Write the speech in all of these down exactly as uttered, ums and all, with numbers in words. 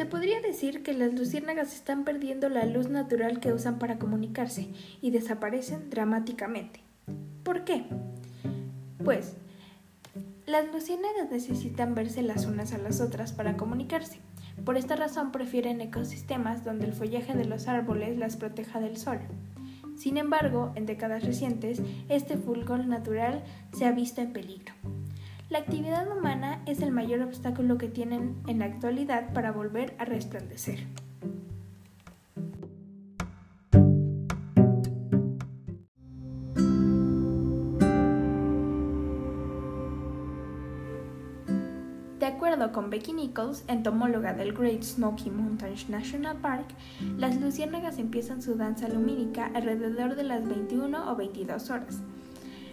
Se podría decir que las luciérnagas están perdiendo la luz natural que usan para comunicarse y desaparecen dramáticamente. ¿Por qué? Pues, las luciérnagas necesitan verse las unas a las otras para comunicarse. Por esta razón prefieren ecosistemas donde el follaje de los árboles las proteja del sol. Sin embargo, en décadas recientes, este fulgor natural se ha visto en peligro. La actividad humana es el mayor obstáculo que tienen en la actualidad para volver a resplandecer. De acuerdo con Becky Nichols, entomóloga del Great Smoky Mountains National Park, las luciérnagas empiezan su danza lumínica alrededor de las veintiuna o veintidós horas.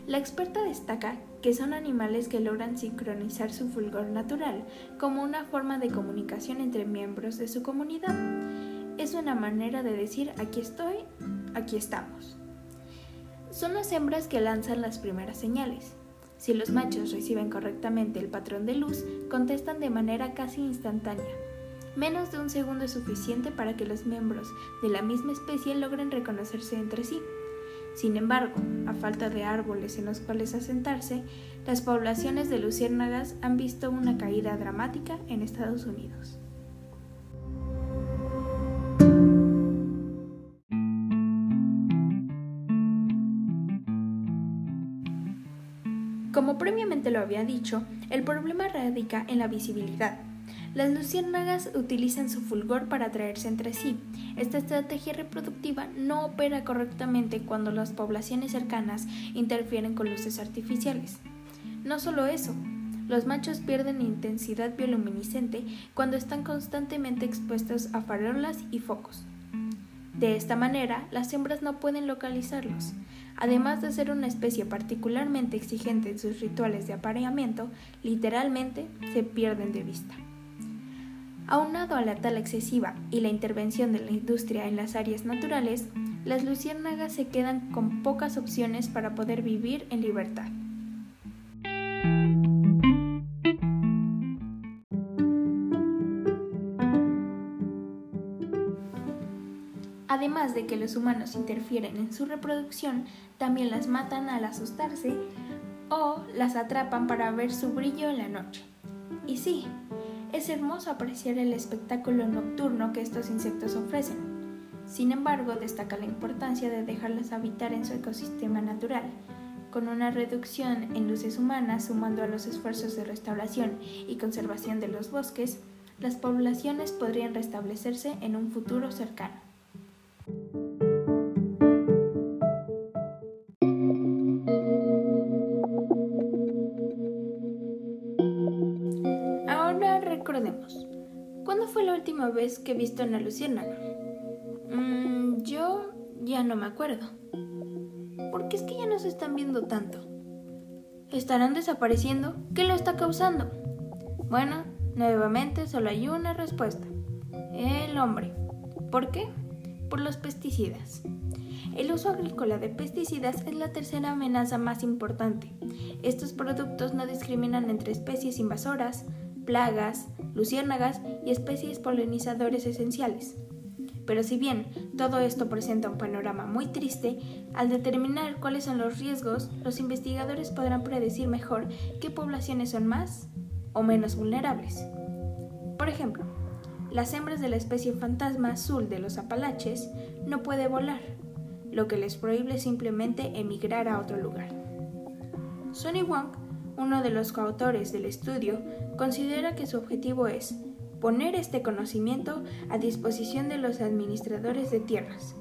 La experta destaca que son animales que logran sincronizar su fulgor natural como una forma de comunicación entre miembros de su comunidad. Es una manera de decir aquí estoy, aquí estamos. Son las hembras que lanzan las primeras señales. Si los machos reciben correctamente el patrón de luz, contestan de manera casi instantánea. Menos de un segundo es suficiente para que los miembros de la misma especie logren reconocerse entre sí. Sin embargo, a falta de árboles en los cuales asentarse, las poblaciones de luciérnagas han visto una caída dramática en Estados Unidos. Como previamente lo había dicho, el problema radica en la visibilidad. Las luciérnagas utilizan su fulgor para atraerse entre sí. Esta estrategia reproductiva no opera correctamente cuando las poblaciones cercanas interfieren con luces artificiales. No solo eso, los machos pierden intensidad bioluminiscente cuando están constantemente expuestos a farolas y focos. De esta manera, las hembras no pueden localizarlos. Además de ser una especie particularmente exigente en sus rituales de apareamiento, literalmente se pierden de vista. Aunado a la tala excesiva y la intervención de la industria en las áreas naturales, las luciérnagas se quedan con pocas opciones para poder vivir en libertad. Además de que los humanos interfieren en su reproducción, también las matan al asustarse o las atrapan para ver su brillo en la noche. Y sí, es hermoso apreciar el espectáculo nocturno que estos insectos ofrecen. Sin embargo, destaca la importancia de dejarlas habitar en su ecosistema natural. Con una reducción en luces humanas, sumando a los esfuerzos de restauración y conservación de los bosques, las poblaciones podrían restablecerse en un futuro cercano. Recordemos, ¿cuándo fue la última vez que he visto una luciérnaga? Mm, yo ya no me acuerdo. ¿Por qué es que ya no se están viendo tanto? ¿Estarán desapareciendo? ¿Qué lo está causando? Bueno, nuevamente solo hay una respuesta. El hombre. ¿Por qué? Por los pesticidas. El uso agrícola de pesticidas es la tercera amenaza más importante. Estos productos no discriminan entre especies invasoras, plagas, luciérnagas y especies polinizadores esenciales. Pero si bien todo esto presenta un panorama muy triste, al determinar cuáles son los riesgos, los investigadores podrán predecir mejor qué poblaciones son más o menos vulnerables. Por ejemplo, las hembras de la especie fantasma azul de los Apalaches no pueden volar, lo que les prohíbe simplemente emigrar a otro lugar. Sonny Wong, uno de los coautores del estudio, considera que su objetivo es poner este conocimiento a disposición de los administradores de tierras,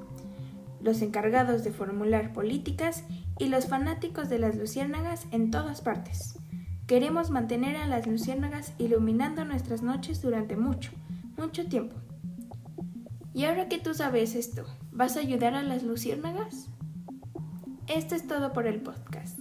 los encargados de formular políticas y los fanáticos de las luciérnagas en todas partes. Queremos mantener a las luciérnagas iluminando nuestras noches durante mucho, mucho tiempo. Y ahora que tú sabes esto, ¿vas a ayudar a las luciérnagas? Esto es todo por el podcast.